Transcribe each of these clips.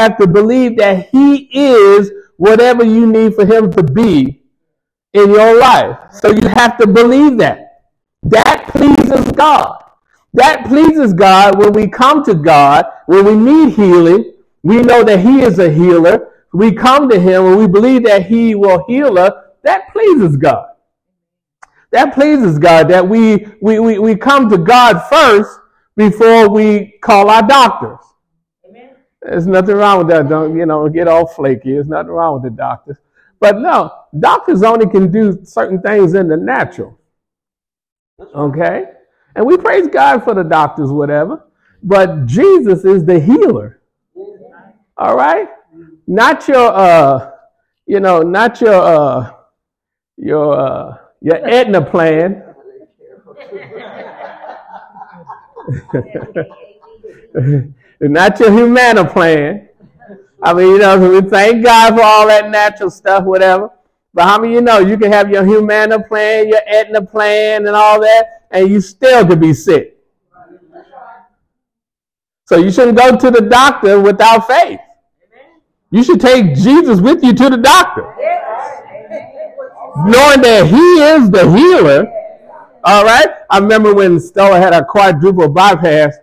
have to believe that he is whatever you need for him to be in your life. So you have to believe that. That pleases God. That pleases God when we come to God, when we need healing. We know that he is a healer. We come to him and we believe that he will heal us. That pleases God. That pleases God that we come to God first before we call our doctors. Amen. There's nothing wrong with that. Don't, you know, get all flaky. There's nothing wrong with the doctors. But no, doctors only can do certain things in the natural. Okay? And we praise God for the doctors, whatever. But Jesus is the healer. All right? Not your, your Aetna plan. Not your Humana plan. I mean, you know, we thank God for all that natural stuff, whatever. But how many of you know you can have your Humana plan, your Aetna plan, and all that, and you still could be sick. So you shouldn't go to the doctor without faith. You should take Jesus with you to the doctor. Knowing that he is the healer. All right. I remember when Stella had a quadruple bypass,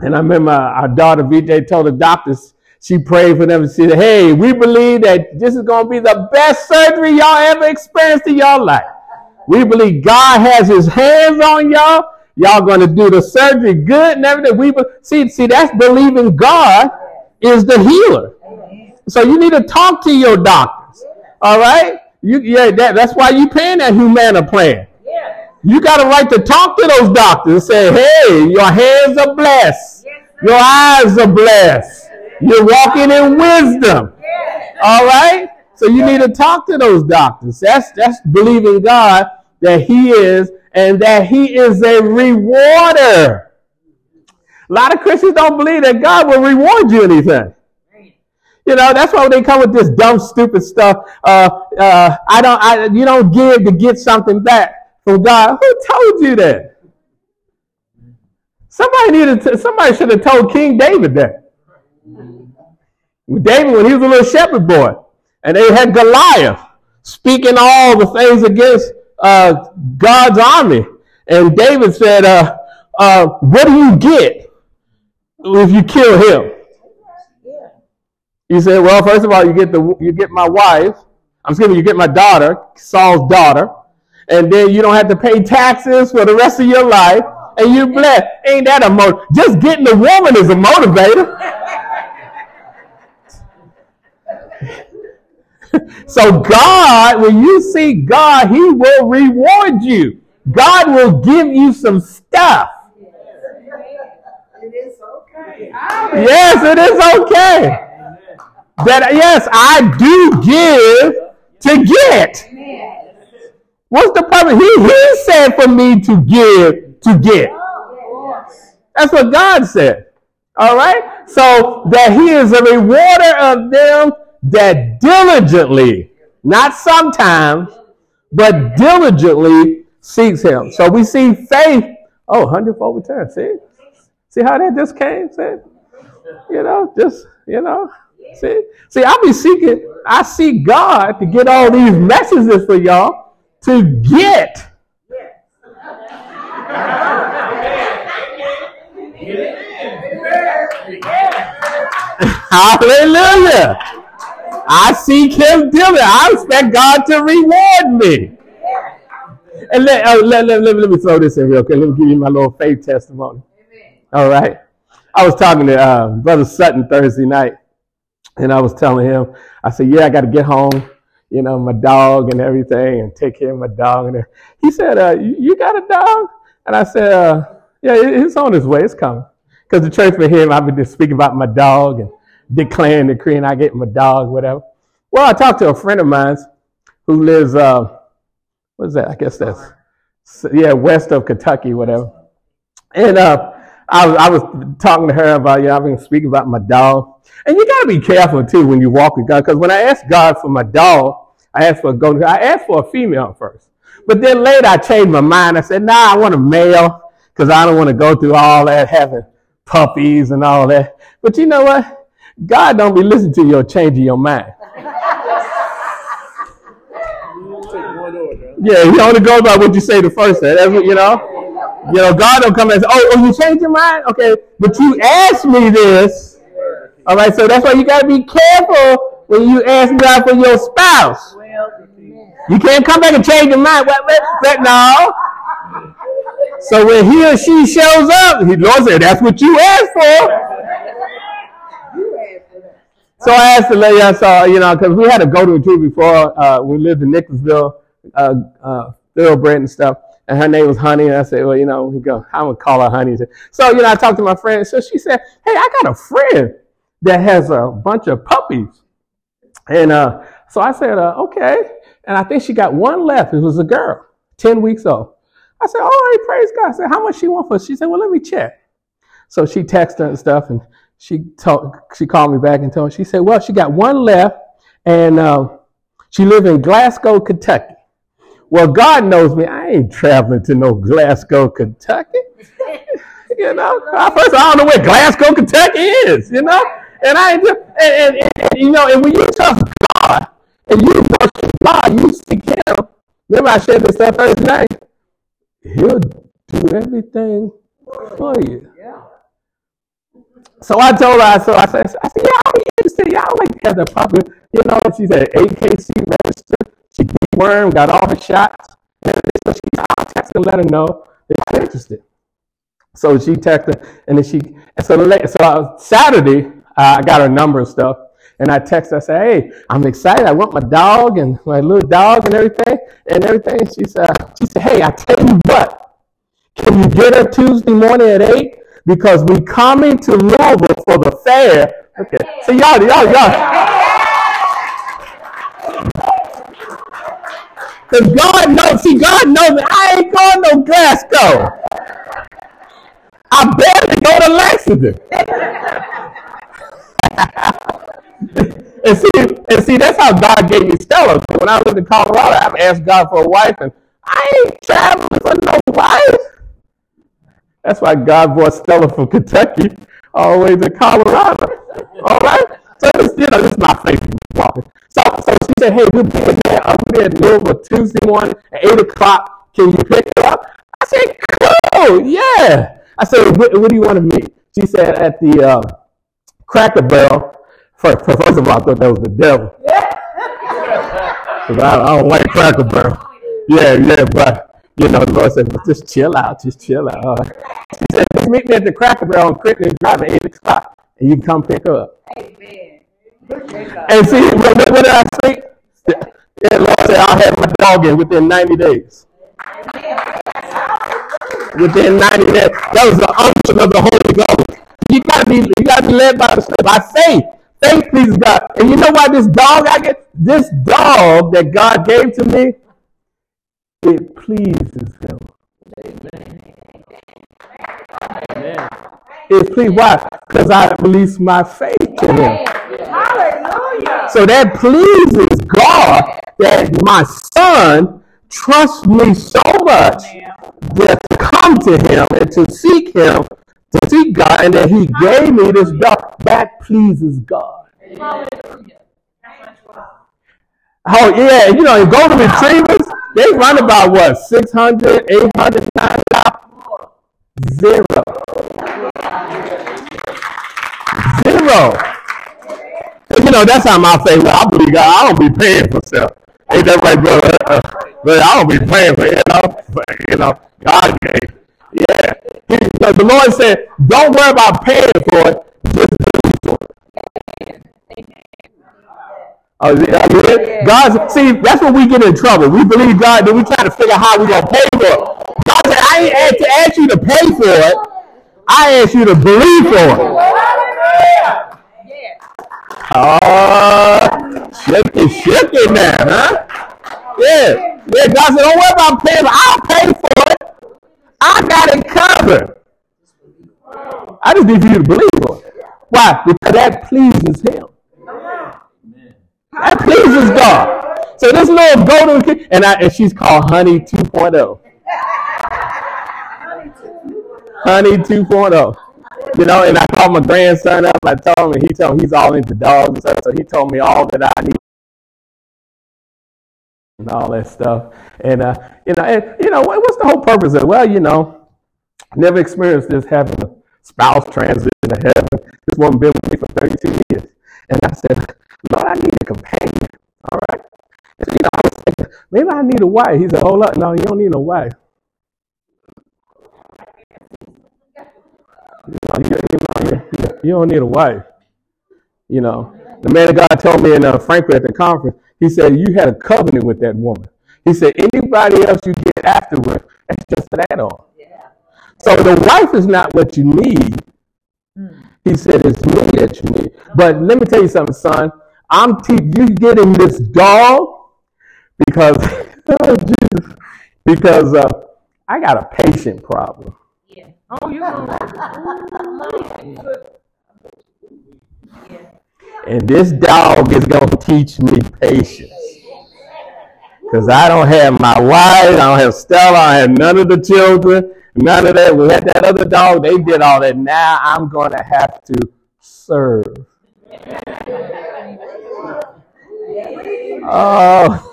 and I remember our daughter VJ told the doctors, she prayed for them and said, "Hey, we believe that this is going to be the best surgery y'all ever experienced in y'all life. We believe God has his hands on y'all. Y'all going to do the surgery good and everything." See, that's believing God is the healer. So you need to talk to your doctors. All right. That's why you're paying that Humana plan. You got a right to talk to those doctors and say, "Hey, your hands are blessed. Your eyes are blessed. You're walking in wisdom." All right? So you need to talk to those doctors. That's believing God that he is, and that he is a rewarder. A lot of Christians don't believe that God will reward you anything. You know, that's why they come with this dumb, stupid stuff. You don't give to get something back. Well, God, who told you that? Somebody should have told King David that. David, when he was a little shepherd boy, and they had Goliath speaking all the things against God's army, and David said, "What do you get if you kill him?" He said, "Well, first of all, you get my wife. You get my daughter, Saul's daughter." And then you don't have to pay taxes for the rest of your life, and you're blessed. Ain't that a motivator? Just getting a woman is a motivator. So God, when you see God, he will reward you. God will give you some stuff. It is okay. Yes, it is okay. That, yes, I do give to get. What's the purpose? He said for me to give, to get. That's what God said. All right? So that he is a rewarder of them that diligently, not sometimes, but diligently seeks him. So we see faith. Oh, 100-fold return. See how that just came? See? See? See, I seek God to get all these messages for y'all. To get. Hallelujah. I seek him diligently. I expect God to reward me. And let me throw this in real quick. Let me give you my little faith testimony. All right. I was talking to Brother Sutton Thursday night, and I was telling him, I said, "Yeah, I got to get home. You know, my dog and everything, and take care of my dog." And everything. He said, "You got a dog?" And I said, "Yeah, it's on its way. It's coming." Because the church for him, I've been just speaking about my dog and declaring the creed, and I get my dog, whatever. Well, I talked to a friend of mine who lives, west of Kentucky, whatever. And I was talking to her about, I've been speaking about my dog. And you got to be careful, too, when you walk with God. Because when I asked God for my dog, I asked for a female first. But then later I changed my mind. I said, I want a male because I don't want to go through all that, having puppies and all that. But you know what? God don't be listening to your changing your mind. Yeah, he only goes by what you say the first time. That's what, you know, God don't come and say, oh, you changed your mind? Okay, but you asked me this. All right, so that's why you got to be careful when you ask God for your spouse. You can't come back and change your mind. No. So when he or she shows up, the Lord said, that's what you asked for. So I asked the lady I saw, because we had to go to a tour before. We lived in Nicholasville, thoroughbred and stuff. And her name was Honey. And I said, well, I'm going to call her Honey. So, I talked to my friend. So she said, hey, I got a friend that has a bunch of puppies. And so I said, okay. And I think she got one left. It was a girl, 10 weeks old. I said, all right, praise God. I said, how much she want for us? She said, well, let me check. So she texted her and stuff, and she called me back and told me, she said, well, she got one left, and she lived in Glasgow, Kentucky. Well, God knows me. I ain't traveling to no Glasgow, Kentucky. First, I don't know where Glasgow, Kentucky is, And I and when you trust God, and you worship God, you seek Him. Remember I shared this that first night? He'll do everything for you. Yeah. So I told her, I said, yeah, I'll be interested. Yeah, I like to have that puppy. She's at AKC registered. She dewormed, got all her shots. And so she said, I'll text her and let her know that she's interested. So she texted her, Saturday, I got her number and stuff. And I text her, I said, hey, I'm excited. I want my dog and my little dog and everything. She said, hey, I tell you what, can you get her Tuesday morning at 8? Because we coming to Louisville for the fair. Okay. So y'all. Because God knows I ain't going no Glasgow. I barely go to Lexington. And see, that's how God gave me Stella. When I lived in Colorado, I've asked God for a wife, and I ain't traveling for no wife. That's why God brought Stella from Kentucky all the way to Colorado. All right? So, this is my faith walking. So she said, hey, we'll be there. I'll be there at Louisville Tuesday morning at 8 o'clock. Can you pick her up? I said, cool, yeah. I said, what do you want to meet? She said, at the Cracker Barrel. First of all, I thought that was the devil. Because I don't like Cracker Barrel. Yeah, but, the Lord said, well, just chill out, Right. He said, just meet me at the Cracker Barrel on Crittenden Drive at 8 o'clock, and you can come pick her up. Amen. And see, what did I say? The Lord said, I'll have my dog in within 90 days. Amen. Within 90 days. That was the unction of the Holy Ghost. You got to be led by the Spirit, by faith. Faith pleases God. And you know why this dog I get? This dog that God gave to me, it pleases Him. Amen. Amen. It pleases. Why? Because I release my faith to Him. Hallelujah. So that pleases God that my son trusts me so much that to come to Him and to seek Him. To see God, and that He gave me this dog, that pleases God. Hallelujah. Oh, yeah, golden retrievers, they run about what, 600, 800, 900? Zero. That's how my faith. Well, I believe God, I don't be paying for stuff. Ain't that right, brother? But I don't be paying for it, God gave. Yeah. Because the Lord said, don't worry about paying for it, just do for it. Oh, yeah. God, see, that's when we get in trouble. We believe God, then we try to figure out how we're going to pay for it. God said, I ain't ask you to pay for it. I asked you to believe for it. Shifting now, huh? Yeah. Yeah, God said, don't worry about paying for it. I'll pay for it. I got it covered. I just need you to believe on it. Why? Because that pleases Him. That pleases God. So this little golden kid, and she's called Honey 2.0. Honey 2.0. You know, and I called my grandson up. I told him, and he told me he's all into dogs and stuff. So he told me all that I need and all that stuff. And what's the whole purpose of it? Well, you know, never experienced this having a spouse transition to heaven. This woman been with me for 32 years, and I said, Lord, I need a companion. All right. And, you know, I was thinking, maybe I need a wife. He said, hold up, no, you don't need no wife. You don't need a wife. You know, the man of God told me in Frankfurt at the conference, he said, you had a covenant with that woman. He said, anybody else you get afterward, that's just an add-on. Yeah. So the wife is not what you need. He said, it's me that you need. But let me tell you something, son. You getting this dog because, oh, Jesus, because I got a patient problem. Yeah. Oh, you yeah. And this dog is going to teach me patience. Because I don't have my wife, I don't have Stella, I have none of the children, none of that. We had that other dog, they did all that. Now I'm going to have to serve. Oh,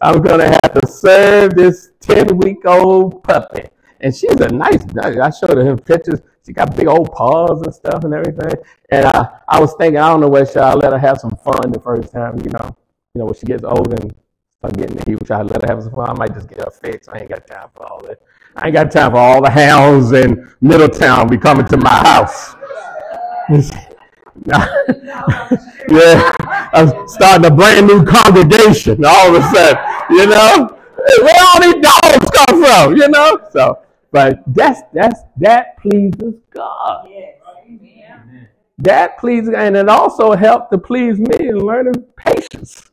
I'm going to have to serve this 10-week-old puppy. And she's a nice, I showed her pictures. She got big old paws and stuff and everything. And I was thinking, I don't know whether should I let her have some fun the first time, you know, when she gets older and start getting the heat, I let her have some fun. I might just get her fixed. I ain't got time for all that. I ain't got time for all the hounds in Middletown be coming to my house. Yeah, I'm starting a brand new congregation all of a sudden, you know. Where all these dogs come from, you know? So, but that pleases God. Yes. Amen. That pleases, and it also helped to please me in learning patience.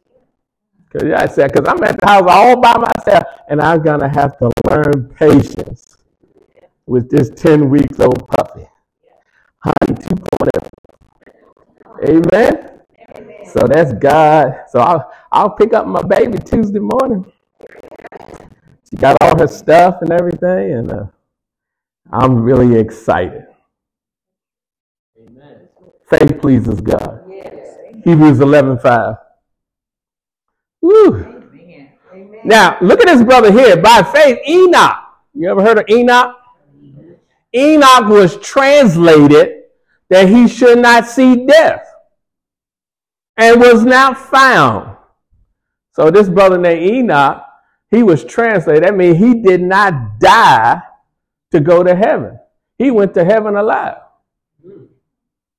Because I said, because I'm at the house all by myself, and I'm gonna have to learn patience with this 10-week-old puppy. Honey 2.0. Amen. Amen. So that's God. So I'll pick up my baby Tuesday morning. She got all her stuff and everything, and I'm really excited. Amen. Faith pleases God. Yes. Hebrews 11:5. Woo. Amen. Now, look at this brother here. By faith, Enoch. You ever heard of Enoch? Mm-hmm. Enoch was translated that he should not see death and was not found. So this brother named Enoch, he was translated. That means he did not die to go to heaven. He went to heaven alive.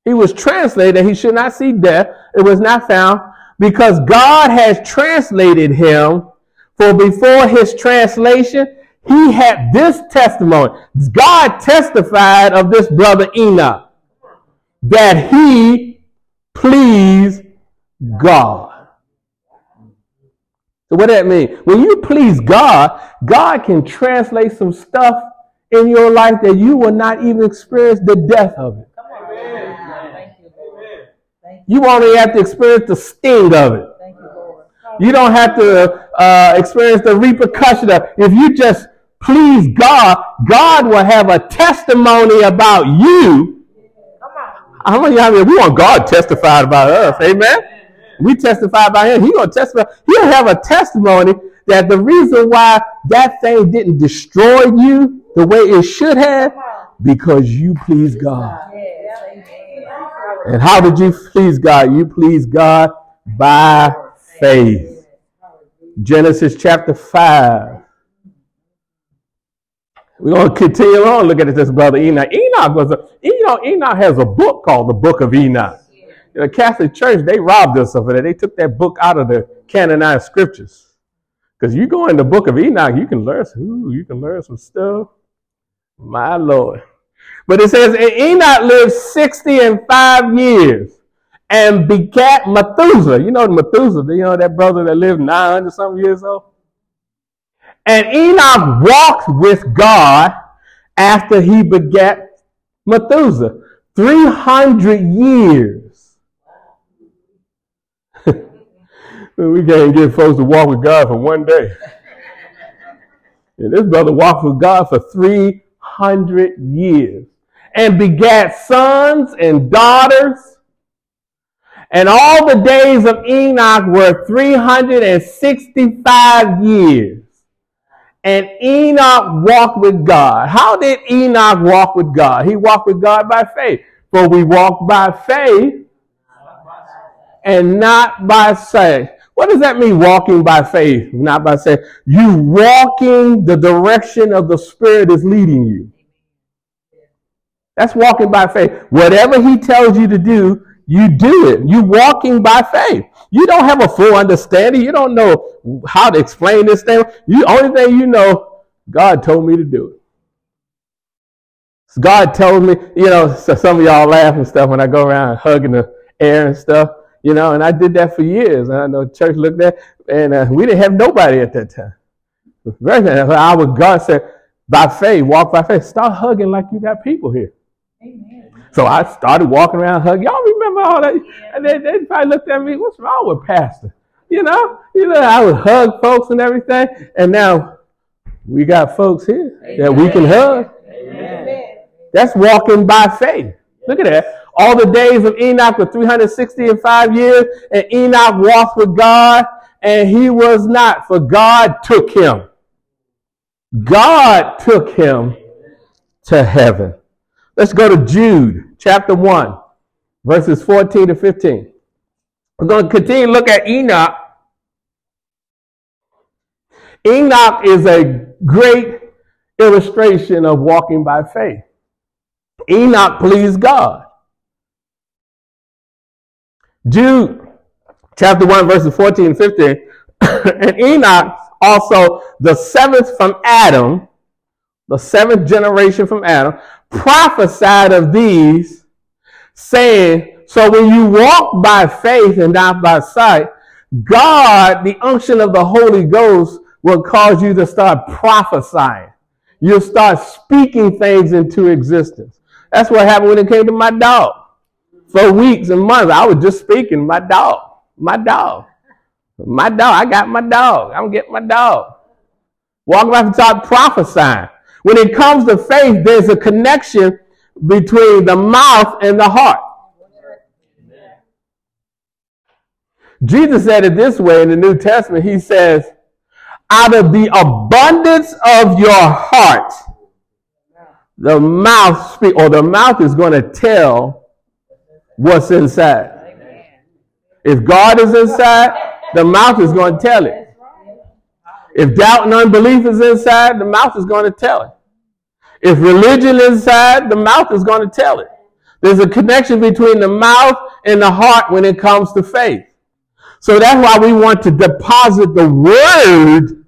He was translated. He should not see death. It was not found because God has translated him. For before his translation, he had this testimony. God testified of this brother Enoch that he pleased God. So what that mean? When you please God, God can translate some stuff in your life that you will not even experience the death of it. Come on, man. Thank you, Lord. Thank you. You won't even have to experience the sting of it. Thank you, Lord. You don't have to experience the repercussion of it. If you just please God, God will have a testimony about you. Come on. How many of you? We want God testified about us. Amen. We testify by him. He's going to testify. He'll have a testimony that the reason why that thing didn't destroy you the way it should have, because you please God. And how did you please God? You please God by faith. Genesis chapter 5. We're going to continue on. Look at this brother Enoch. Enoch has a book called the Book of Enoch. The Catholic Church, they robbed us of it. They took that book out of the canonized scriptures. Because you go in the Book of Enoch, you can learn some stuff. My Lord. But it says, and Enoch lived 65 years and begat Methuselah. You know Methuselah, you know that brother that lived 900-something years old? And Enoch walked with God after he begat Methuselah 300 years. We can't get folks to walk with God for one day. And this brother walked with God for 300 years. and begat sons and daughters. And all the days of Enoch were 365 years. And Enoch walked with God. How did Enoch walk with God? He walked with God by faith. For we walk by faith and not by sight. What does that mean, walking by faith, not by sight? You walking the direction of the Spirit is leading you. That's walking by faith. Whatever he tells you to do, you do it. You're walking by faith. You don't have a full understanding. You don't know how to explain this thing. The only thing you know, God told me to do it. So God told me, so some of y'all laugh and stuff when I go around hugging the air and stuff, and I did that for years. And I know church looked at, and we didn't have nobody at that time. God said, by faith, walk by faith. Start hugging like you got people here. Amen. So I started walking around hugging. Y'all remember all that? And they probably looked at me, what's wrong with Pastor? I would hug folks and everything. And now we got folks here that we can hug. Amen. That's walking by faith. Look at that. All the days of Enoch were 365 years, and Enoch walked with God, and he was not, for God took him. God took him to heaven. Let's go to Jude chapter 1, verses 14 to 15. We're going to continue to look at Enoch. Enoch is a great illustration of walking by faith. Enoch pleased God. Jude chapter 1, verses 14 and 15. And Enoch, also the seventh from Adam, the seventh generation from Adam, prophesied of these, saying, so when you walk by faith and not by sight, God, the unction of the Holy Ghost, will cause you to start prophesying. You'll start speaking things into existence. That's what happened when it came to my dog. For weeks and months, I was just speaking, my dog. I got my dog. I'm getting my dog. Walking by and start prophesying. When it comes to faith, there's a connection between the mouth and the heart. Amen. Jesus said it this way in the New Testament. He says, out of the abundance of your heart, the mouth speaks, or the mouth is going to tell what's inside. Amen. If God is inside, the mouth is going to tell it. If doubt and unbelief is inside, the mouth is going to tell it. If religion is inside, the mouth is going to tell it. There's a connection between the mouth and the heart when it comes to faith. So that's why we want to deposit the word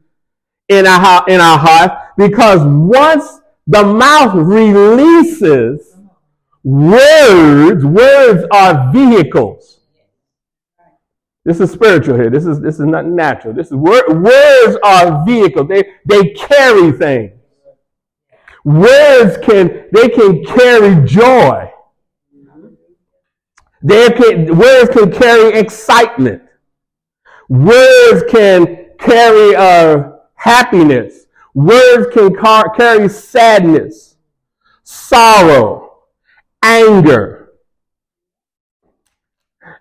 in our heart, because once the mouth releases words, words are vehicles. This is spiritual here. This is not natural. This is words are vehicles. They carry things. Words can carry joy. Words can carry excitement. Words can carry happiness. Words can carry sadness, sorrow, anger.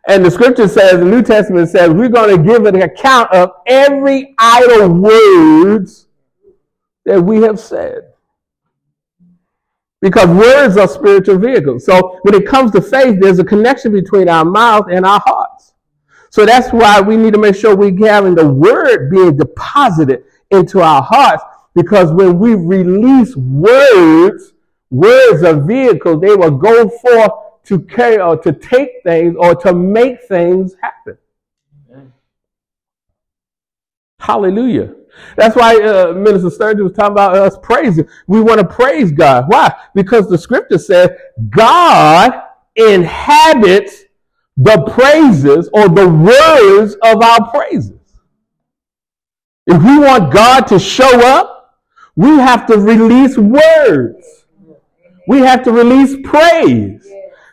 And the scripture says, the New Testament says, we're going to give an account of every idle words that we have said. Because words are spiritual vehicles. So when it comes to faith, there's a connection between our mouth and our hearts. So that's why we need to make sure we're having the word being deposited into our hearts. Because when we release words, words are vehicles, they will go forth to carry or to take things or to make things happen. Amen. Hallelujah. That's why Minister Sturgeon was talking about us praising. We want to praise God. Why? Because the scripture says God inhabits the praises or the words of our praises. If we want God to show up, we have to release words. We have to release praise.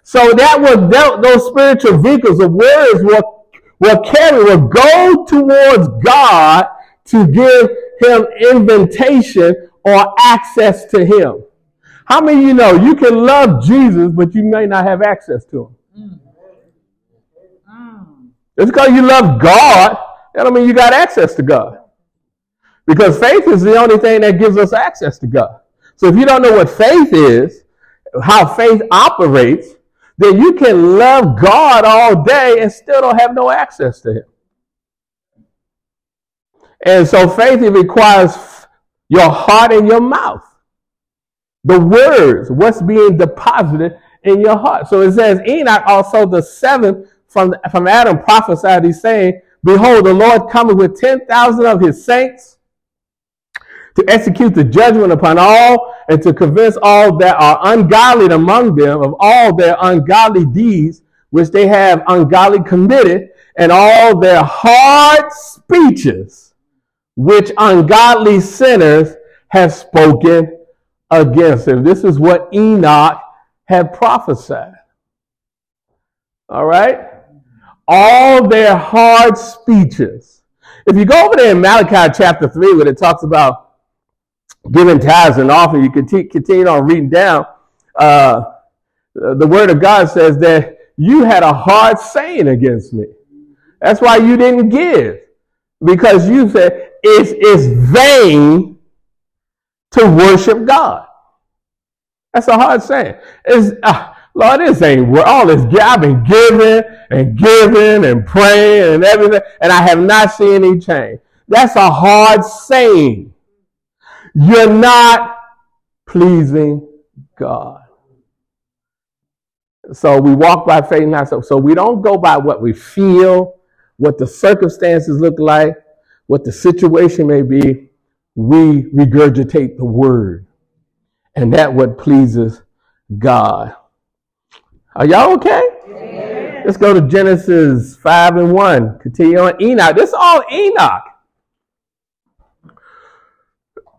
So that will, those spiritual vehicles of words will go towards God to give him invitation or access to him. How many of you know you can love Jesus, but you may not have access to him? It's because you love God. That don't mean you got access to God. Because faith is the only thing that gives us access to God. So if you don't know what faith is, how faith operates, then you can love God all day and still don't have no access to him. And so faith, it requires your heart and your mouth. The words, what's being deposited in your heart. So it says, Enoch also the seventh from Adam prophesied, he's saying, behold, the Lord cometh with 10,000 of his saints to execute the judgment upon all and to convince all that are ungodly among them of all their ungodly deeds, which they have ungodly committed, and all their hard speeches, which ungodly sinners have spoken against him. This is what Enoch had prophesied. All right? All their hard speeches. If you go over there in Malachi chapter 3, where it talks about giving tithes and offering, you continue on reading down. The word of God says that you had a hard saying against me. That's why you didn't give. Because you said, it's vain to worship God. That's a hard saying. Lord, this ain't worth all this. I've been giving and praying and everything, and I have not seen any change. That's a hard saying. You're not pleasing God. So we walk by faith, not so. So we don't go by what we feel, what the circumstances look like, what the situation may be. We regurgitate the word, and that what pleases God. Are y'all okay? Yeah. Let's go to Genesis 5:1. Continue on Enoch. This is all Enoch.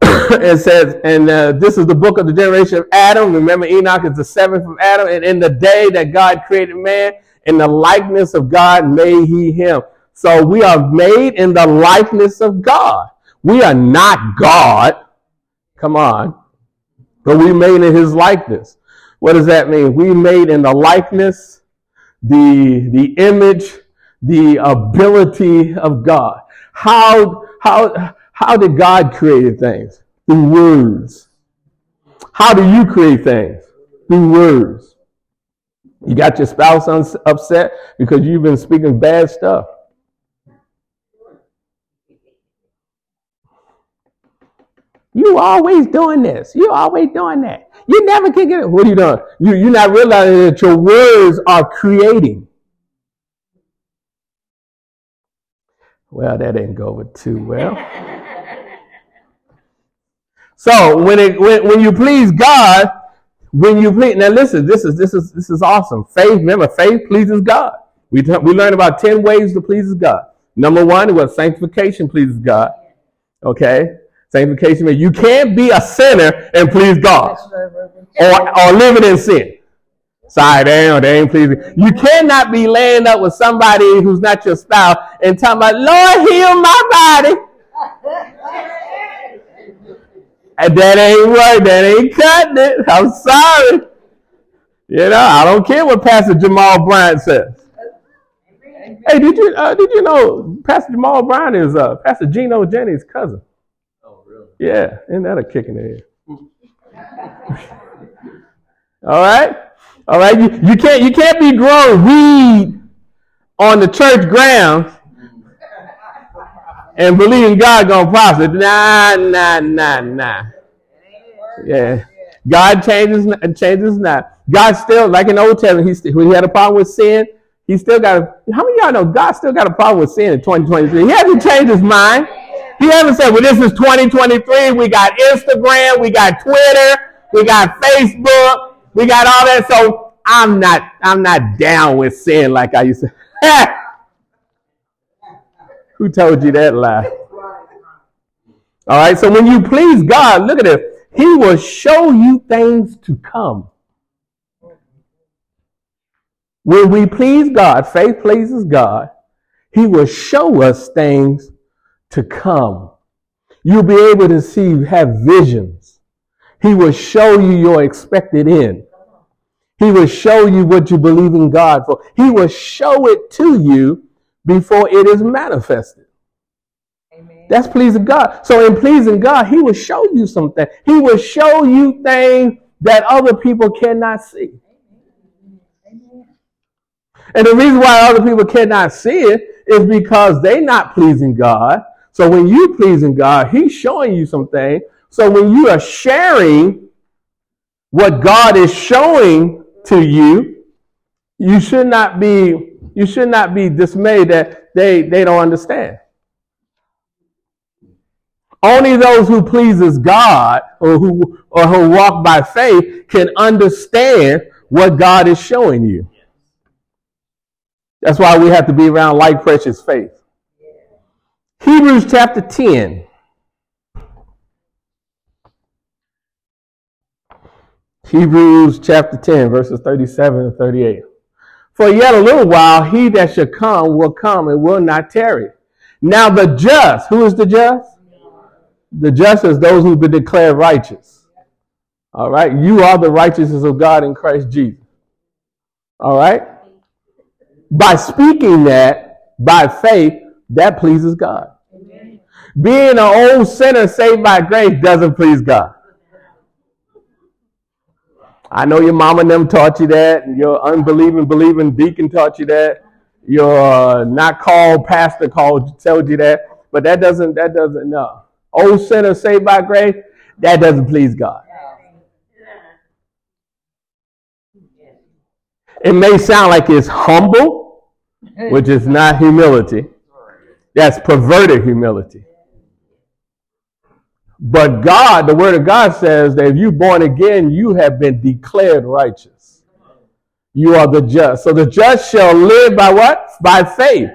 It says, and this is the book of the generation of Adam. Remember, Enoch is the seventh from Adam. And in the day that God created man, in the likeness of God made he him. So we are made in the likeness of God. We are not God. Come on. But we made in his likeness. What does that mean? We made in the likeness, the image, the ability of God. How did God create things? Through words. How do you create things? Through words. You got your spouse upset because you've been speaking bad stuff. You always doing this. You always doing that. You never can get it. What are you doing? You're not realizing that your words are creating. Well, that didn't go over too well. So when you please God, when you please, now listen, this is awesome. Faith, remember, faith pleases God. We learned about 10 ways to please God. Number one was sanctification pleases God. Okay. Sanctification means you can't be a sinner and please God or living in sin. Sorry, they ain't pleasing. You cannot be laying up with somebody who's not your spouse and talking about, Lord, heal my body. And that ain't right. That ain't cutting it. I'm sorry. You know, I don't care what Pastor Jamal Bryant says. Hey, did you know Pastor Jamal Bryant is Pastor Geno Jennings' cousin? Yeah, isn't that a kick in the head? All right. You can't be growing weed on the church grounds and believing God gonna prosper. Nah. Yeah, God changes not. God still, like in Old Testament, when he had a problem with sin, he still got. How many of y'all know God still got a problem with sin in 2023? He hasn't changed his mind. He hasn't said, well, this is 2023. We got Instagram. We got Twitter. We got Facebook. We got all that. So I'm not down with sin like I used to. Who told you that lie? All right. So when you please God, look at this. He will show you things to come. When we please God, faith pleases God. He will show us things to come. You'll be able to see, have visions. He will show you your expected end. He will show you what you believe in God for. He will show it to you before it is manifested. Amen. That's pleasing God. So in pleasing God, he will show you something. He will show you things that other people cannot see. And the reason why other people cannot see it is because they're not pleasing God. So when you're pleasing God, he's showing you something. So when you are sharing what God is showing to you, you should not be dismayed that they don't understand. Only those who pleases God or who walk by faith can understand what God is showing you. That's why we have to be around like precious faith. Hebrews chapter 10. Hebrews chapter 10, verses 37 and 38. For yet a little while, he that shall come and will not tarry. Now the just, who is the just? The just is those who've been declared righteous. All right. You are the righteousness of God in Christ Jesus. All right. By speaking that, by faith, that pleases God. Amen. Being an old sinner saved by grace doesn't please God. I know your mama and them taught you that. Your believing deacon taught you that. Your not called pastor told you that. But that doesn't, no. Old sinner saved by grace, that doesn't please God. It may sound like it's humble, which is not humility. That's perverted humility. But God, the word of God says that if you're born again, you have been declared righteous. You are the just. So the just shall live by what? By faith.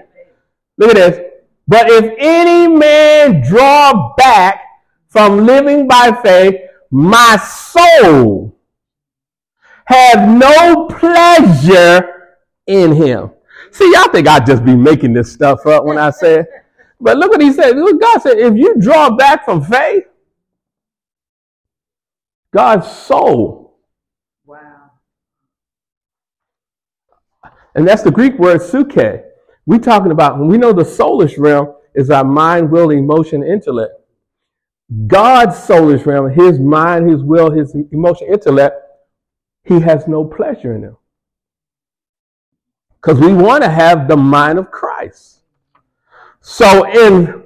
Look at this. But if any man draw back from living by faith, my soul have no pleasure in him. See, y'all think I just be making this stuff up when I say it. But look what he said. Look, God said, if you draw back from faith, God's soul. Wow. And that's the Greek word suke. We're talking about, when we know the soulish realm is our mind, will, emotion, intellect. God's soulish realm, his mind, his will, his emotion, intellect, he has no pleasure in them. Because we want to have the mind of Christ. So in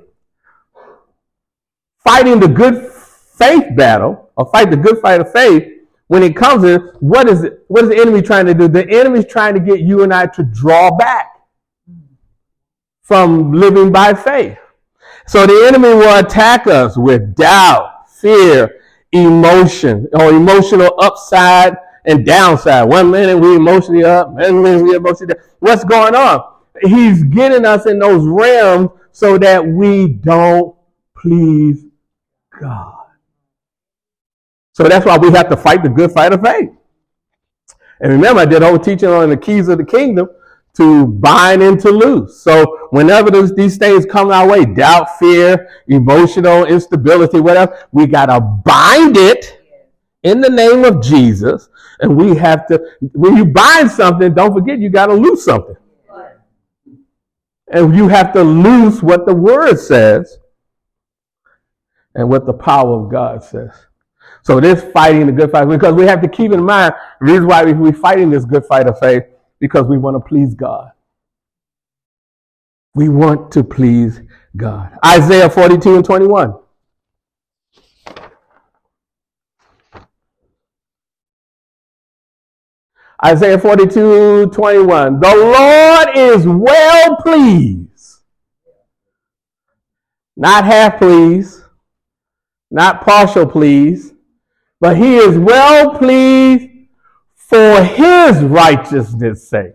fighting the good faith battle, or fight the good fight of faith, when it comes to it, what is the enemy trying to do? The enemy is trying to get you and I to draw back from living by faith. So the enemy will attack us with doubt, fear, emotion, or emotional upside and downside. 1 minute we emotionally up, 1 minute we emotionally down. What's going on? He's getting us in those realms so that we don't please God. So that's why we have to fight the good fight of faith. And remember, I did a whole teaching on the keys of the kingdom to bind and to loose. So whenever these things come our way, doubt, fear, emotional instability, whatever, we got to bind it in the name of Jesus. And we have to, when you bind something, don't forget you got to loose something. And you have to loose what the word says and what the power of God says. So this fighting the good fight, because we have to keep in mind the reason why we're fighting this good fight of faith, because we want to please God. We want to please God. Isaiah 42 and 21. Isaiah 42, 21. The Lord is well pleased. Not half pleased. Not partial pleased. But he is well pleased for his righteousness' sake.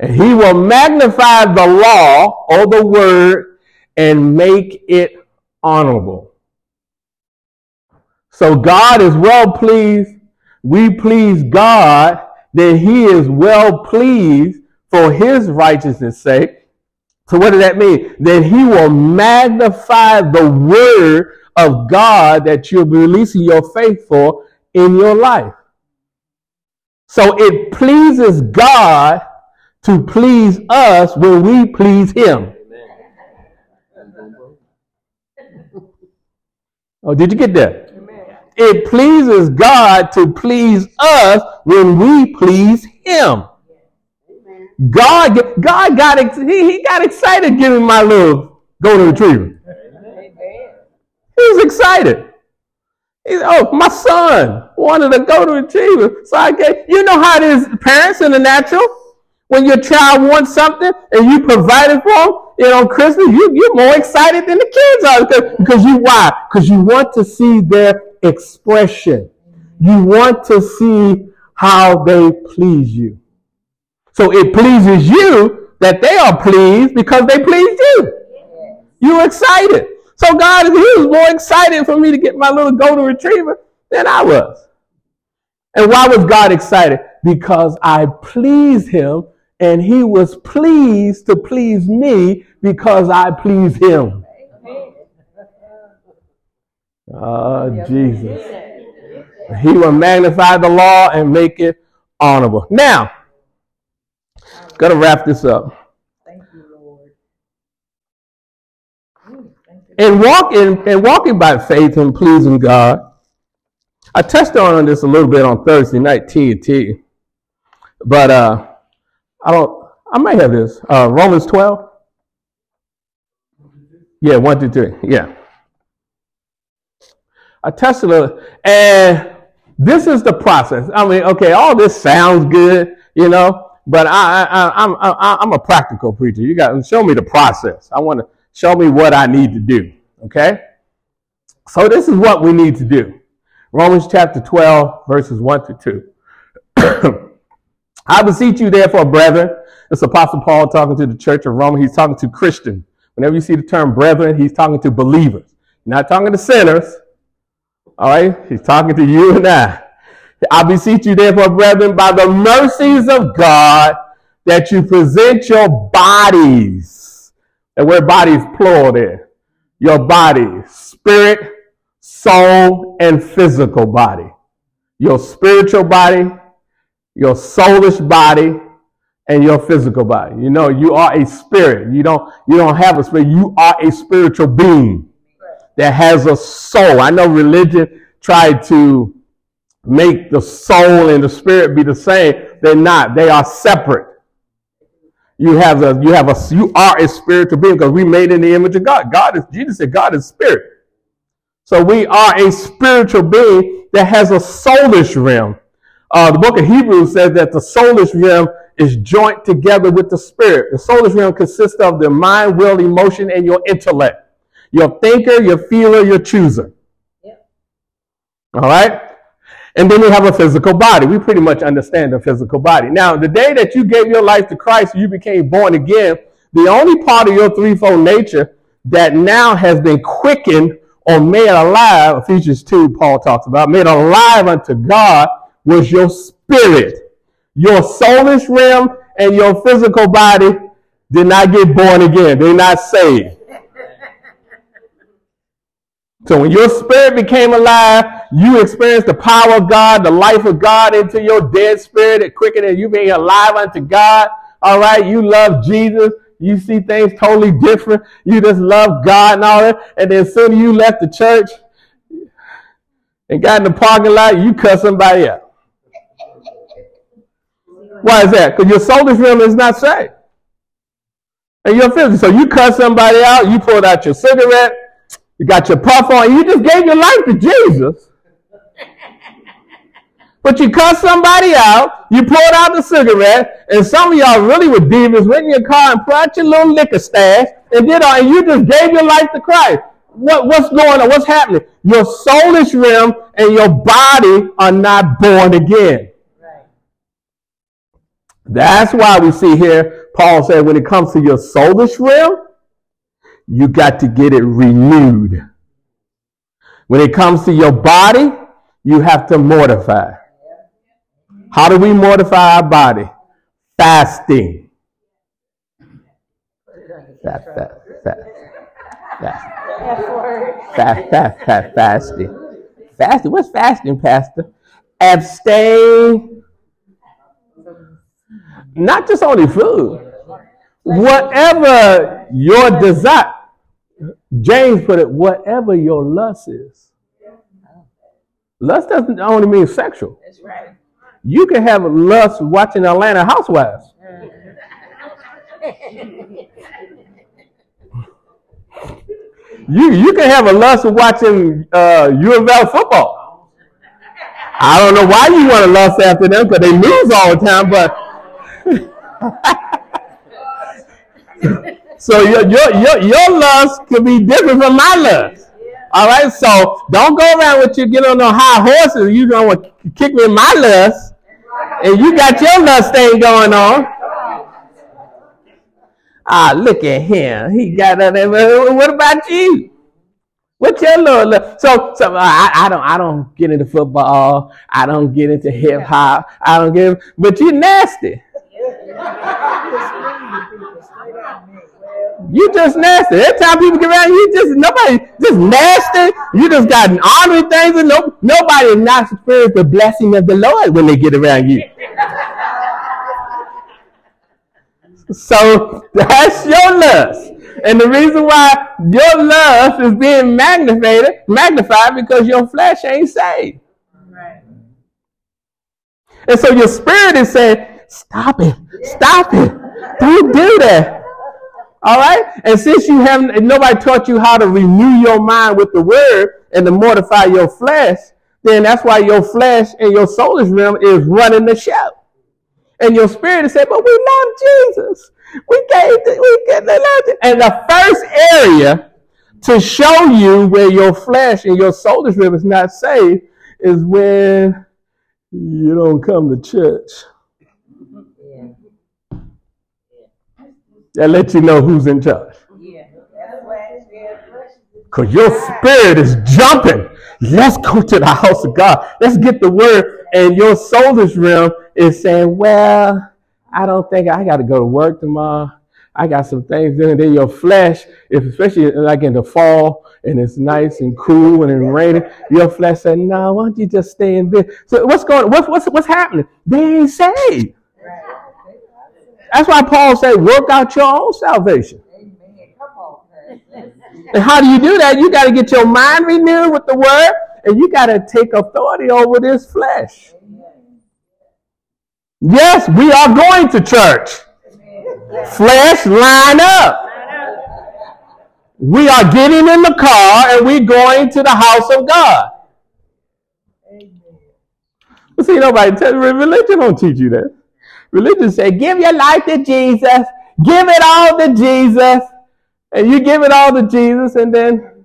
And he will magnify the law or the word and make it honorable. So God is well pleased, we please God, then he is well pleased for his righteousness' sake. So what does that mean? Then he will magnify the word of God that you're releasing your faith for in your life. So it pleases God to please us when we please him. Oh, did you get that? Amen. It pleases God to please us when we please him. Amen. God got he got excited giving my little golden retriever. Amen. He was excited. He said, oh, my son wanted a golden retriever. So I gave, you know how it is, parents in the natural? When your child wants something and you provide it for them, you know, Christmas, you're more excited than the kids are. Because you, why? Because you want to see their expression. You want to see how they please you. So it pleases you that they are pleased because they pleased you. You're excited. So God, he was more excited for me to get my little golden retriever than I was. And why was God excited? Because I pleased him. And he was pleased to please me because I please him. Oh, Jesus. He will magnify the law and make it honorable. Now, going to wrap this up. Thank you, Lord. In walking by faith and pleasing God, I touched on this a little bit on Thursday night, TNT. But, I might have this. Romans 12. Yeah, 1-3. Yeah. I touched a little. And this is the process. I mean, okay, all this sounds good, you know, but I'm a practical preacher. You got to show me the process. I want to show me what I need to do. Okay. So this is what we need to do. Romans chapter 12, verses 1-2. I beseech you, therefore, brethren. It's Apostle Paul talking to the church of Rome. He's talking to Christians. Whenever you see the term brethren, he's talking to believers. He's not talking to sinners. All right? He's talking to you and I. I beseech you, therefore, brethren, by the mercies of God, that you present your bodies. The word bodies plural there. Your body, spirit, soul, and physical body. Your spiritual body, your soulish body, and your physical body. You know, you are a spirit. You don't have a spirit. You are a spiritual being that has a soul. I know religion tried to make the soul and the spirit be the same. They're not. They are separate. You are a spiritual being because we made in the image of God. Jesus said God is spirit. So we are a spiritual being that has a soulish realm. The book of Hebrews says that the soulish realm is joined together with the spirit. The soulish realm consists of the mind, will, emotion, and your intellect. Your thinker, your feeler, your chooser. Yep. All right? And then we have a physical body. We pretty much understand the physical body. Now, the day that you gave your life to Christ, you became born again. The only part of your threefold nature that now has been quickened or made alive, Ephesians 2, Paul talks about, made alive unto God, was your spirit. Your soulish realm and your physical body did not get born again. They're not saved. So when your spirit became alive, you experienced the power of God, the life of God into your dead spirit. It quickened and you being alive unto God. All right, you love Jesus. You see things totally different. You just love God and all that. And then soon you left the church and got in the parking lot, you cuss somebody out. Why is that? Because your soulish realm is not saved. And your physical. So you cuss somebody out, you pulled out your cigarette, you got your puff on, you just gave your life to Jesus. But you cussed somebody out, you pulled out the cigarette, and some of y'all really were demons, went in your car and brought your little liquor stash, and did all, and you just gave your life to Christ. What's going on? What's happening? Your soulish realm and your body are not born again. That's why we see here, Paul said, when it comes to your soulish realm, you got to get it renewed. When it comes to your body, you have to mortify. How do we mortify our body? Fasting. Fasting. What's fasting, Pastor? Abstain. Not just only food. Whatever your desire. James put it, whatever your lust is. Lust doesn't only mean sexual. That's right. You can have lust watching Atlanta Housewives. You can have a lust watching UofL football. I don't know why you want to lust after them because they lose all the time. But so your lust could be different from my lust. All right, so don't go around with you get on the high horses. You don't want to kick me in my lust, and you got your lust thing going on. Ah, look at him. He got up there. What about you? What's your little lust? So I don't get into football. I don't get into hip hop. I don't get. But you're nasty. You just nasty. Every time people get around, you just nobody just nasty. You just got honoring things, and nobody is not experienced the blessing of the Lord when they get around you. So that's your lust, and the reason why your lust is being magnified, because your flesh ain't saved. Right. And so your spirit is saying, "Stop it, don't do that." All right, and since you haven't, nobody taught you how to renew your mind with the word and to mortify your flesh, then that's why your flesh and your soulish realm is running the show, and your spirit is saying, "But we love Jesus. We gave the love." And the first area to show you where your flesh and your soulish realm is not saved is when you don't come to church. That lets you know who's in charge. Yeah. Because your spirit is jumping. Let's go to the house of God. Let's get the word. And your soulish realm is saying, well, I don't think I got to go to work tomorrow. I got some things doing. Then your flesh, especially like in the fall, and it's nice and cool and it's raining, your flesh said, no, why don't you just stay in bed? So what's going on? What's happening? They ain't saved. Right. That's why Paul said, work out your own salvation. Amen. Come on, and how do you do that? You got to get your mind renewed with the word, and you got to take authority over this flesh. Amen. Yes, we are going to church. Amen. Flesh, line up. We are getting in the car, and we're going to the house of God. Amen. Well, see, nobody tells you, religion don't teach you that. Religion says, give your life to Jesus. Give it all to Jesus. And you give it all to Jesus, and then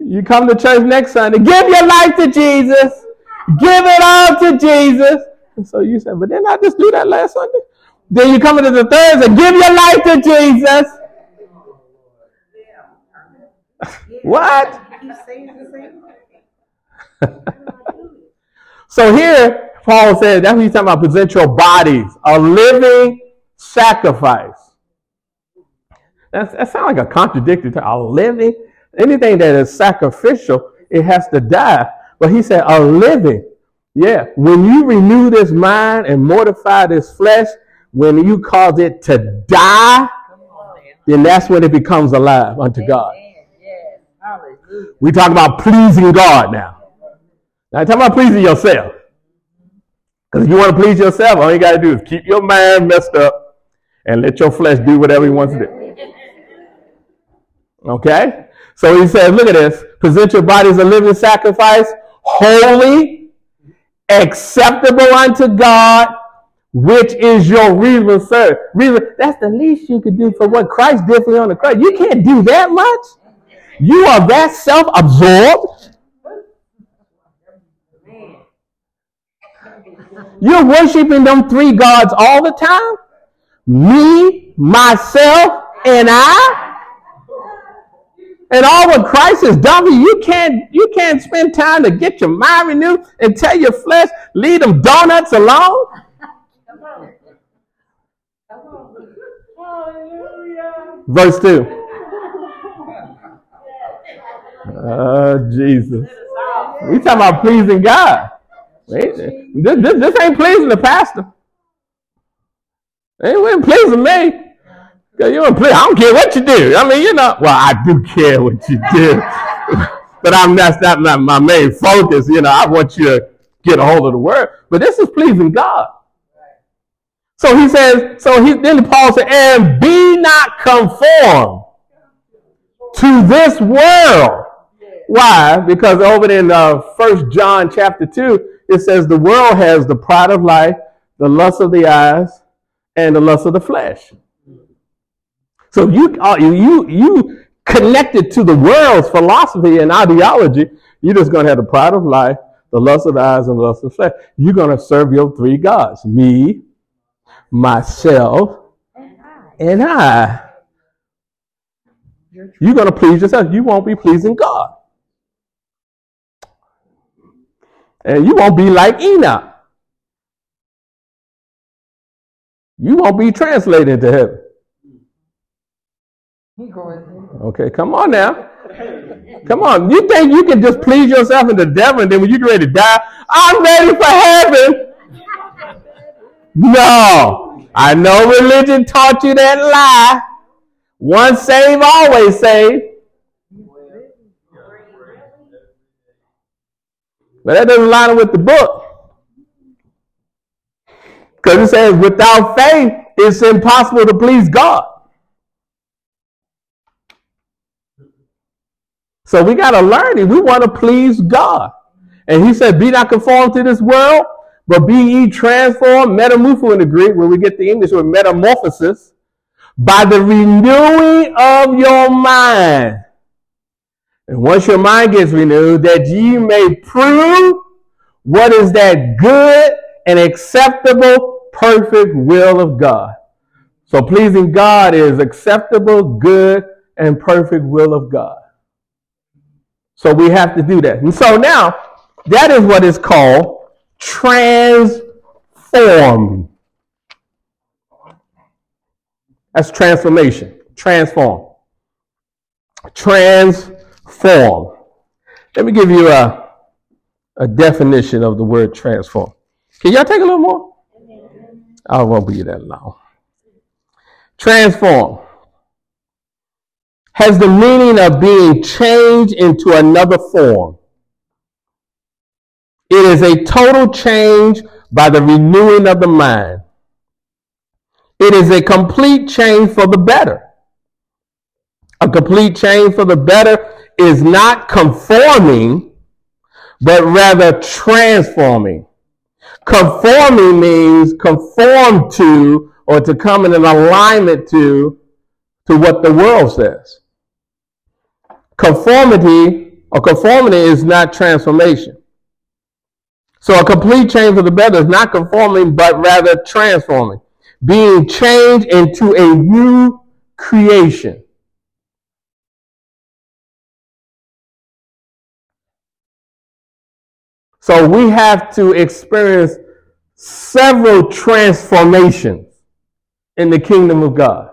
you come to church next Sunday. Give your life to Jesus. Give it all to Jesus. And so you say, but didn't I just do that last Sunday? Then you come into the third and give your life to Jesus. What? So here, Paul said, that's what he's talking about, present your bodies, a living sacrifice. That sounds like a contradiction to a living. Anything that is sacrificial, it has to die. But he said, a living. Yeah, when you renew this mind and mortify this flesh, when you cause it to die, then that's when it becomes alive unto God. We talk about pleasing God now. Now, talk about pleasing yourself. Because if you want to please yourself, all you got to do is keep your mind messed up and let your flesh do whatever he wants to do. Okay? So he says, look at this. Present your body as a living sacrifice, holy, acceptable unto God, which is your reason of service. That's the least you could do for what Christ did for you on the cross. You can't do that much. You are that self-absorbed. You're worshiping them three gods all the time. Me, myself, and I. And all what Christ has done for you, you can't spend time to get your mind renewed and tell your flesh, leave them donuts alone. Hallelujah. Verse 2. Jesus. We talking about pleasing God. This ain't pleasing the pastor. It wasn't pleasing me. You ain't pleasing. I don't care what you do. I mean, you know. Well, I do care what you do, but that's not my main focus. You know, I want you to get a hold of the word. But this is pleasing God. So he says. Then Paul said, "And be not conformed to this world." Why? Because over in 1 John chapter 2, it says the world has the pride of life, the lust of the eyes, and the lust of the flesh. So you connected to the world's philosophy and ideology, you're just going to have the pride of life, the lust of the eyes, and the lust of the flesh. You're going to serve your three gods, me, myself, and I. You're going to please yourself. You won't be pleasing God. And you won't be like Enoch. You won't be translated into heaven. Okay, come on now. Come on. You think you can just please yourself and the devil, and then when you're ready to die, I'm ready for heaven. No. I know religion taught you that lie. Once saved, always saved. But that doesn't line up with the book. Because it says, without faith, it's impossible to please God. So we got to learn it. We want to please God. And he said, be not conformed to this world, but be ye transformed, metamorpho in the Greek, where we get the English word metamorphosis, by the renewing of your mind. And once your mind gets renewed, that ye may prove what is that good and acceptable, perfect will of God. So pleasing God is acceptable, good, and perfect will of God. So we have to do that. And so now, that is what is called transformed. That's transformation. Transform. Transform. Let me give you a definition of the word transform. Can y'all take a little more? I won't be that long. Transform has the meaning of being changed into another form. It is a total change by the renewing of the mind. It is a complete change for the better. A complete change for the better is not conforming, but rather transforming. Conforming means conform to, or to come in an alignment to what the world says. Conformity is not transformation. So a complete change for the better is not conforming, but rather transforming. Being changed into a new creation. So we have to experience several transformations in the kingdom of God.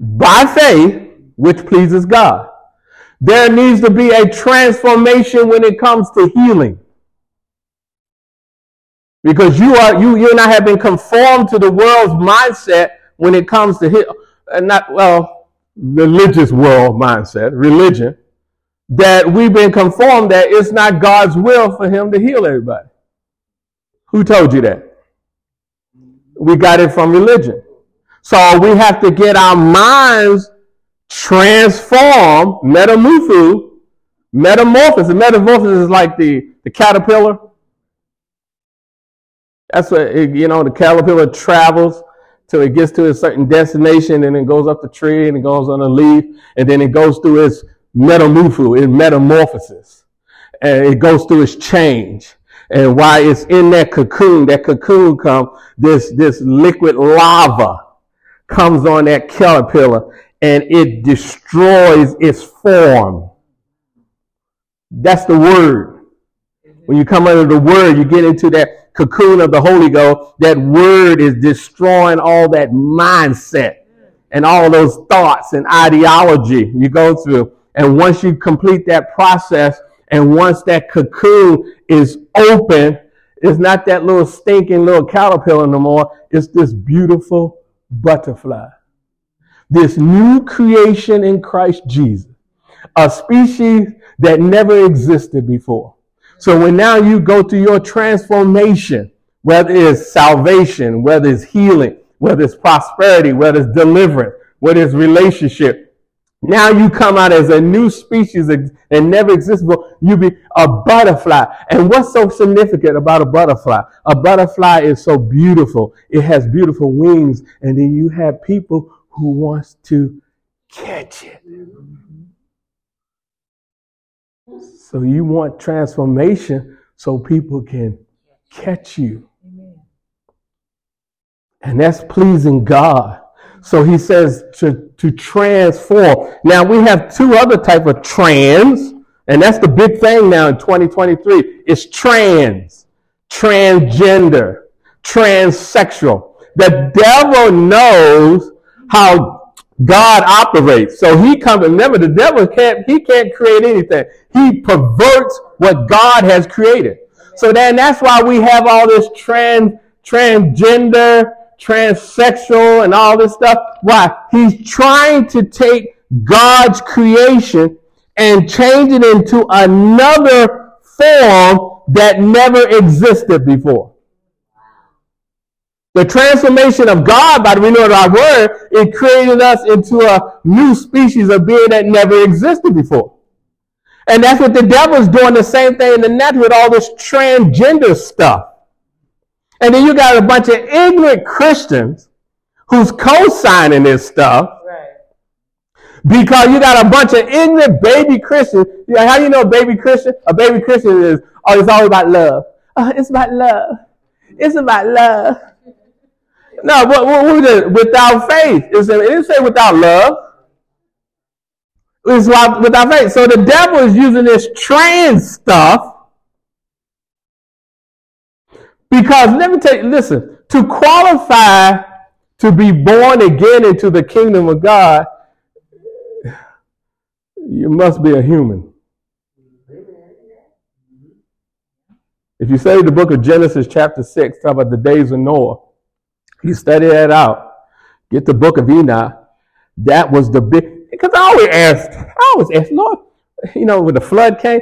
By faith, which pleases God. There needs to be a transformation when it comes to healing. Because you and I have been conformed to the world's mindset when it comes to healing. Religious world mindset, religion. That we've been conformed that it's not God's will for him to heal everybody. Who told you that? We got it from religion. So we have to get our minds transformed, metamorphosis. Metamorphosis is like the caterpillar. That's what, the caterpillar travels till it gets to a certain destination, and it goes up the tree, and it goes on a leaf, and then it goes through its metamorphosis, and it goes through its change. And while it's in that cocoon comes this liquid lava. Comes on that caterpillar and it destroys its form. That's the word. When you come under the word, you get into that cocoon of the Holy Ghost. That word is destroying all that mindset and all those thoughts and ideology you go through. And once you complete that process, and once that cocoon is open, it's not that little stinking little caterpillar no more. It's this beautiful butterfly, this new creation in Christ Jesus, a species that never existed before. So when now you go through your transformation, whether it's salvation, whether it's healing, whether it's prosperity, whether it's deliverance, whether it's relationship, now you come out as a new species and never existed before. You be a butterfly. And what's so significant about a butterfly? A butterfly is so beautiful. It has beautiful wings. And then you have people who wants to catch it. So you want transformation so people can catch you. And that's pleasing God. So he says to transform. Now we have two other type of trans, and that's the big thing now in 2023. It's trans, transgender, transsexual. The devil knows how God operates. So he comes, remember the devil can't create anything. He perverts what God has created. So then that's why we have all this transgender, transsexual, and all this stuff. Why? He's trying to take God's creation and change it into another form that never existed before. The transformation of God by the renewal of our word, it created us into a new species of being that never existed before. And that's what the devil's doing, the same thing in the natural with all this transgender stuff. And then you got a bunch of ignorant Christians who's co-signing this stuff. Right. Because you got a bunch of ignorant baby Christians. How do you know a baby Christian? A baby Christian is, oh, it's all about love. Oh, it's about love. It's about love. No, but without faith. It didn't say without love. It's without faith. So the devil is using this trans stuff because, let me tell you, listen, to qualify to be born again into the kingdom of God, you must be a human. If you study the book of Genesis chapter 6, talk about the days of Noah, you study that out, get the book of Enoch. That was the big, because I always ask, Lord, you know, when the flood came,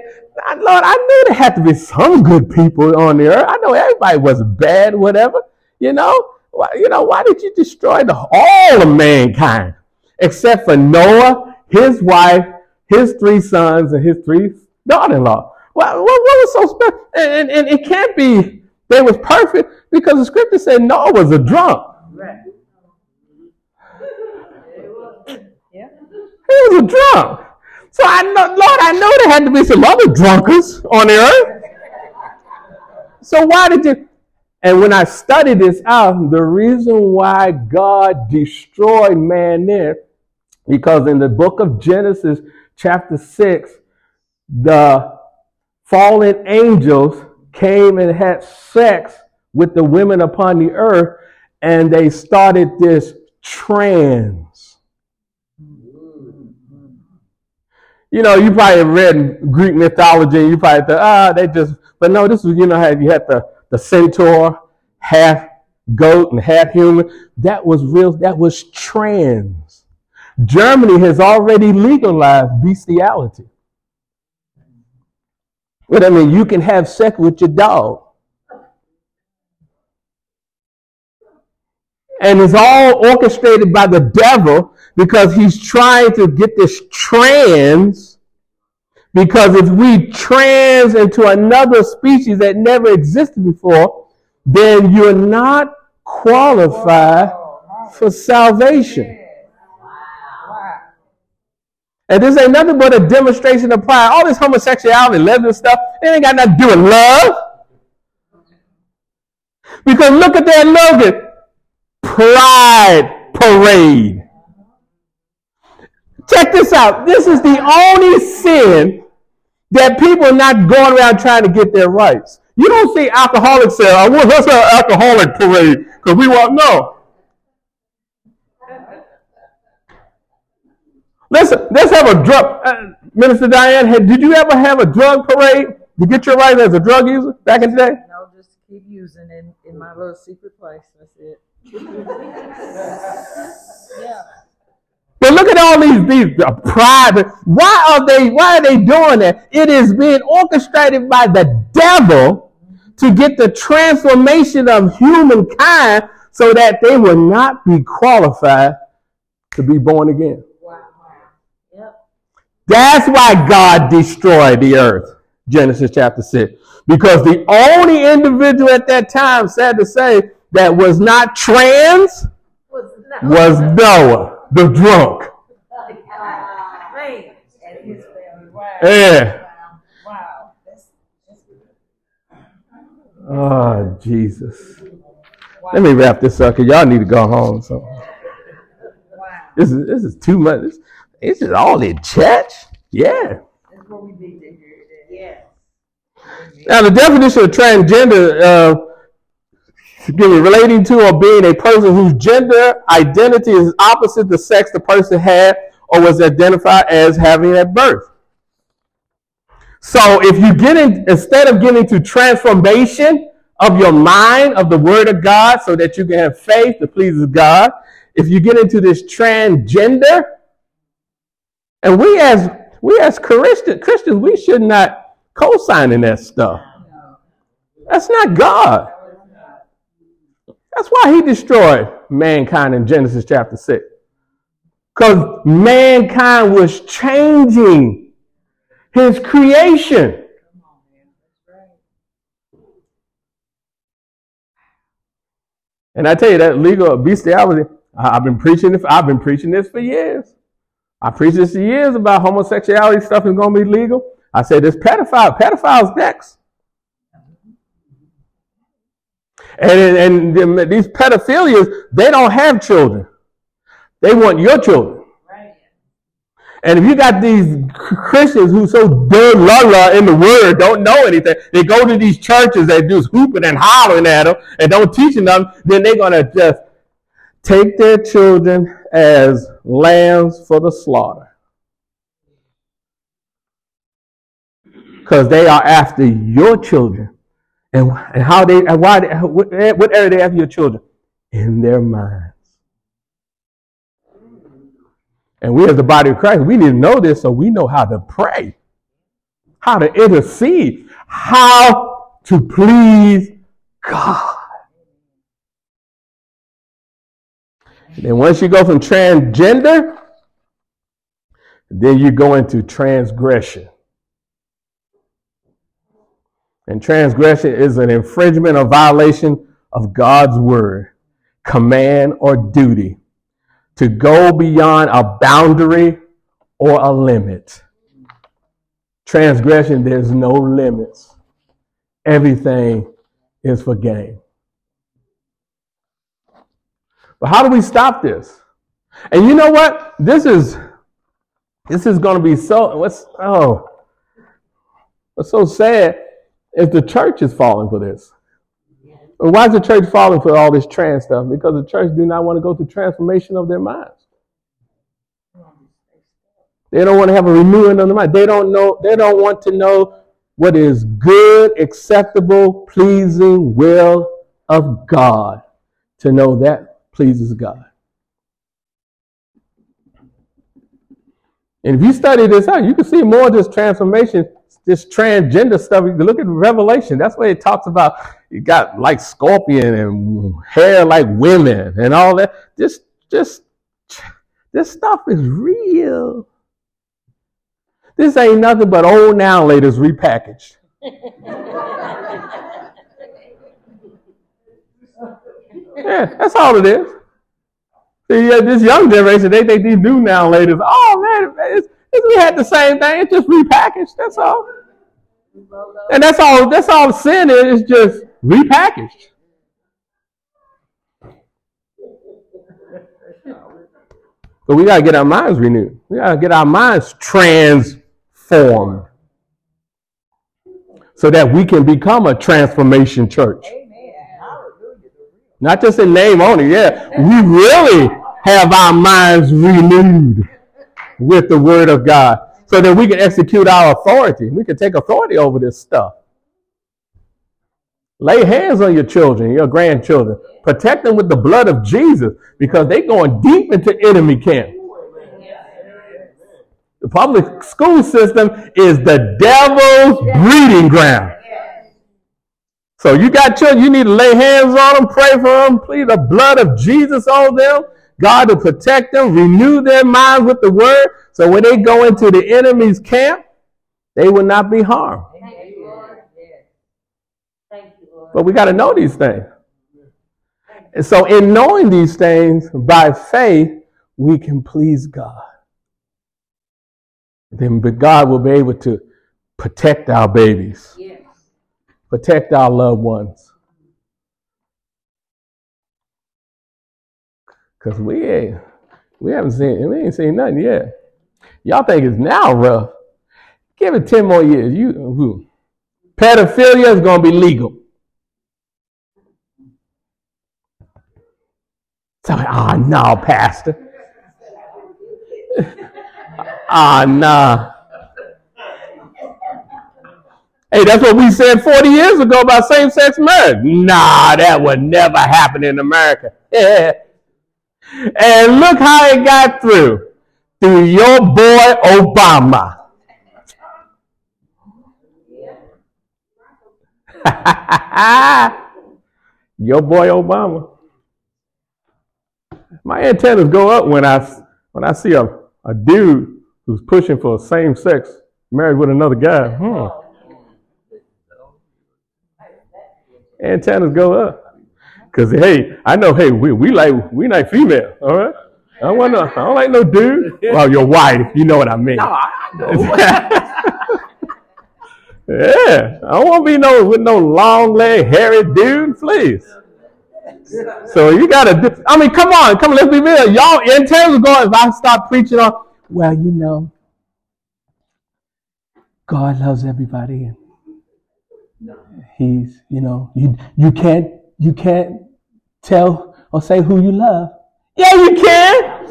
Lord, I knew there had to be some good people on the earth. I know everybody was bad, whatever, you know. Why did you destroy all of mankind except for Noah, his wife, his three sons, and his three daughter-in-law? What was so special? And it can't be they was perfect, because the scripture said Noah was a drunk. Right. Yeah. He was a drunk. So I know, Lord, I know there had to be some other drunkards on the earth. So why did you? And when I studied this out, the reason why God destroyed man there, because in the book of Genesis chapter 6, the fallen angels came and had sex with the women upon the earth, and they started this trans. You know, you probably read Greek mythology, you probably thought, they just, but no, this was, you know, how you had the centaur, half goat and half human. That was real, that was trans. Germany has already legalized bestiality. But I mean, you can have sex with your dog. And it's all orchestrated by the devil because he's trying to get this trans. Because if we trans into another species that never existed before, then you're not qualified for salvation. And this ain't nothing but a demonstration of pride. All this homosexuality, lesbian stuff, it ain't got nothing to do with love. Because look at that logo. Pride parade. Check this out. This is the only sin that people are not going around trying to get their rights. You don't see alcoholics say, "I want us an alcoholic parade because we want." No. Listen, let's have a drug. Minister Diane, did you ever have a drug parade to get your rights as a drug user back in the day? No, just keep using in my little secret place. That's it. Yeah. But look at all these private. Why are they doing that? It is being orchestrated by the devil to get the transformation of humankind so that they will not be qualified to be born again. Wow. Yep. That's why God destroyed the earth, Genesis chapter 6. Because the only individual at that time, sad to say, that was not trans was Noah. The drunk. Yeah. Wow. Oh, Jesus. Wow. Let me wrap this up because y'all need to go home. So. Wow. This is too much. This is all in church. Yeah. That's what we need to hear. Yeah. Now, the definition of transgender. Relating to or being a person whose gender identity is opposite the sex the person had or was identified as having at birth. So if you get in, instead of getting to transformation of your mind, of the word of God, so that you can have faith that pleases God, if you get into this transgender, and we as Christians, we should not co-sign in that stuff. That's not God. That's why he destroyed mankind in Genesis chapter 6. Because mankind was changing his creation. And I tell you that legal bestiality, I've been preaching this for years. I preached this for years about homosexuality stuff is going to be legal. I said this pedophile's next. And these pedophilias, they don't have children. They want your children. Right. And if you got these Christians who so dumb in the word, don't know anything, they go to these churches, they just hooping and hollering at them and don't teaching them, then they're going to just take their children as lambs for the slaughter. Because they are after your children. And how they, and why, they, what area they have your children? In their minds. And we as the body of Christ, we need to know this so we know how to pray, how to intercede, how to please God. And then once you go from transgender, then you go into transgression. And transgression is an infringement or violation of God's word, command, or duty to go beyond a boundary or a limit. Transgression, there's no limits. Everything is for gain. But how do we stop this? And you know what? This is going to be so, what's so sad. If the church is falling for this, why is the church falling for all this trans stuff? Because the church do not want to go through transformation of their minds. They don't want to have a renewing of their mind. They don't know. They don't want to know what is good, acceptable, pleasing will of God. To know that pleases God. And if you study this out, you can see more of this transformation. This transgender stuff, you look at Revelation. That's where it talks about you got like scorpion and hair like women and all that. This stuff is real. This ain't nothing but old now ladies repackaged. Yeah, that's all it is. See, this young generation, they think these new now ladies, oh man, we had the same thing, it's just repackaged, that's all. And that's all sin is, it's just repackaged. But we gotta get our minds renewed. We gotta get our minds transformed. so that we can become a transformation church. Amen. Not just a name only. Yeah, we really have our minds renewed with the word of God so that we can execute our authority. We can take authority over this stuff. Lay hands on your children, your grandchildren. Protect them with the blood of Jesus because they're going deep into enemy camp. The public school system is the devil's breeding ground. So you got children, you need to lay hands on them, pray for them, plead the blood of Jesus on them. God to protect them, renew their minds with the word. So when they go into the enemy's camp, they will not be harmed. Thank you, Lord. Thank you, Lord. But we got to know these things. And so in knowing these things, by faith, we can please God. Then God will be able to protect our babies, yes, protect our loved ones. Because we ain't seen nothing yet. Y'all think it's now rough. Give it 10 more years. Pedophilia is going to be legal. So, no, Pastor. Nah. Hey, that's what we said 40 years ago about same-sex marriage. Nah, that would never happen in America. Yeah. And look how it got through. Through your boy Obama. Your boy Obama. My antennas go up when I see a dude who's pushing for a same-sex marriage with another guy. Antennas go up. Cause we like female, all right? I don't like no dude. Well, you're white, you know what I mean. No, I know. Yeah, I don't want to be with no long leg, hairy dude, please. So you gotta. Come on, let's be real. Y'all antennas going. If I start preaching on, well, you know, God loves everybody, and He's, you can't tell or say who you love. Yeah, you can.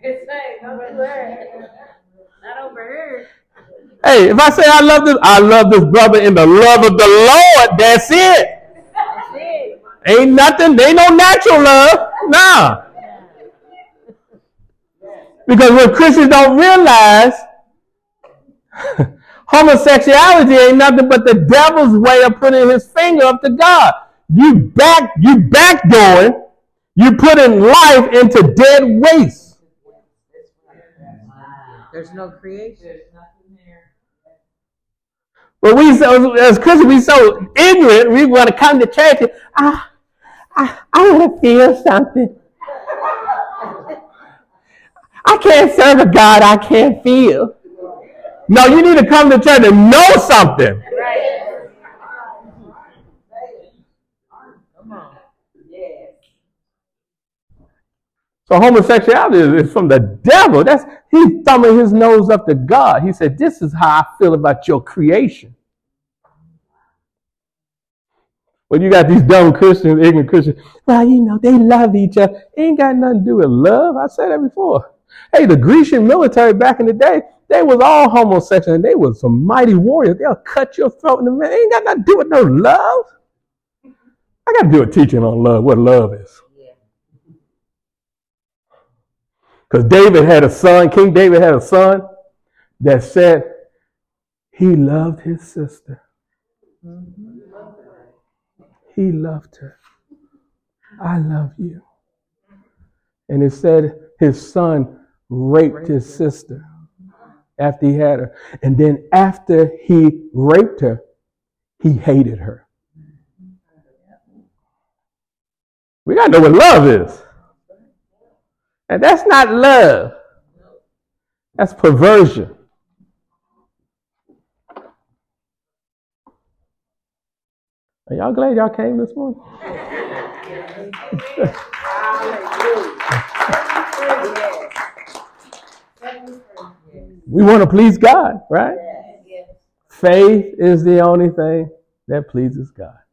It's like not over here. Hey, if I say I love this brother in the love of the Lord, that's it. That's it. Ain't nothing. Ain't no natural love. Nah. Because what Christians don't realize, homosexuality ain't nothing but the devil's way of putting his finger up to God. You backdoing, you putting life into dead waste. There's no creation. There's nothing there. But as Christians, we so ignorant, we want to come to church and, I want to feel something. I can't serve a God I can't feel. No, you need to come to church and know something. Right. Come on. Yeah. So homosexuality is from the devil. He's thumbing his nose up to God. He said, this is how I feel about your creation. But you got these dumb Christians, ignorant Christians. Well, they love each other. Ain't got nothing to do with love. I said that before. Hey, the Grecian military back in the day, they was all homosexual, and they was some mighty warriors. They'll cut your throat in the middle. Ain't got nothing to do with no love. I got to do a teaching on love, what love is. Because King David had a son that said he loved his sister. He loved her. I love you. And it said his son raped his sister after he had her. And then after he raped her, he hated her. We got to know what love is. And that's not love. That's perversion. Are y'all glad y'all came this morning? We want to please God, right? Faith is the only thing that pleases God.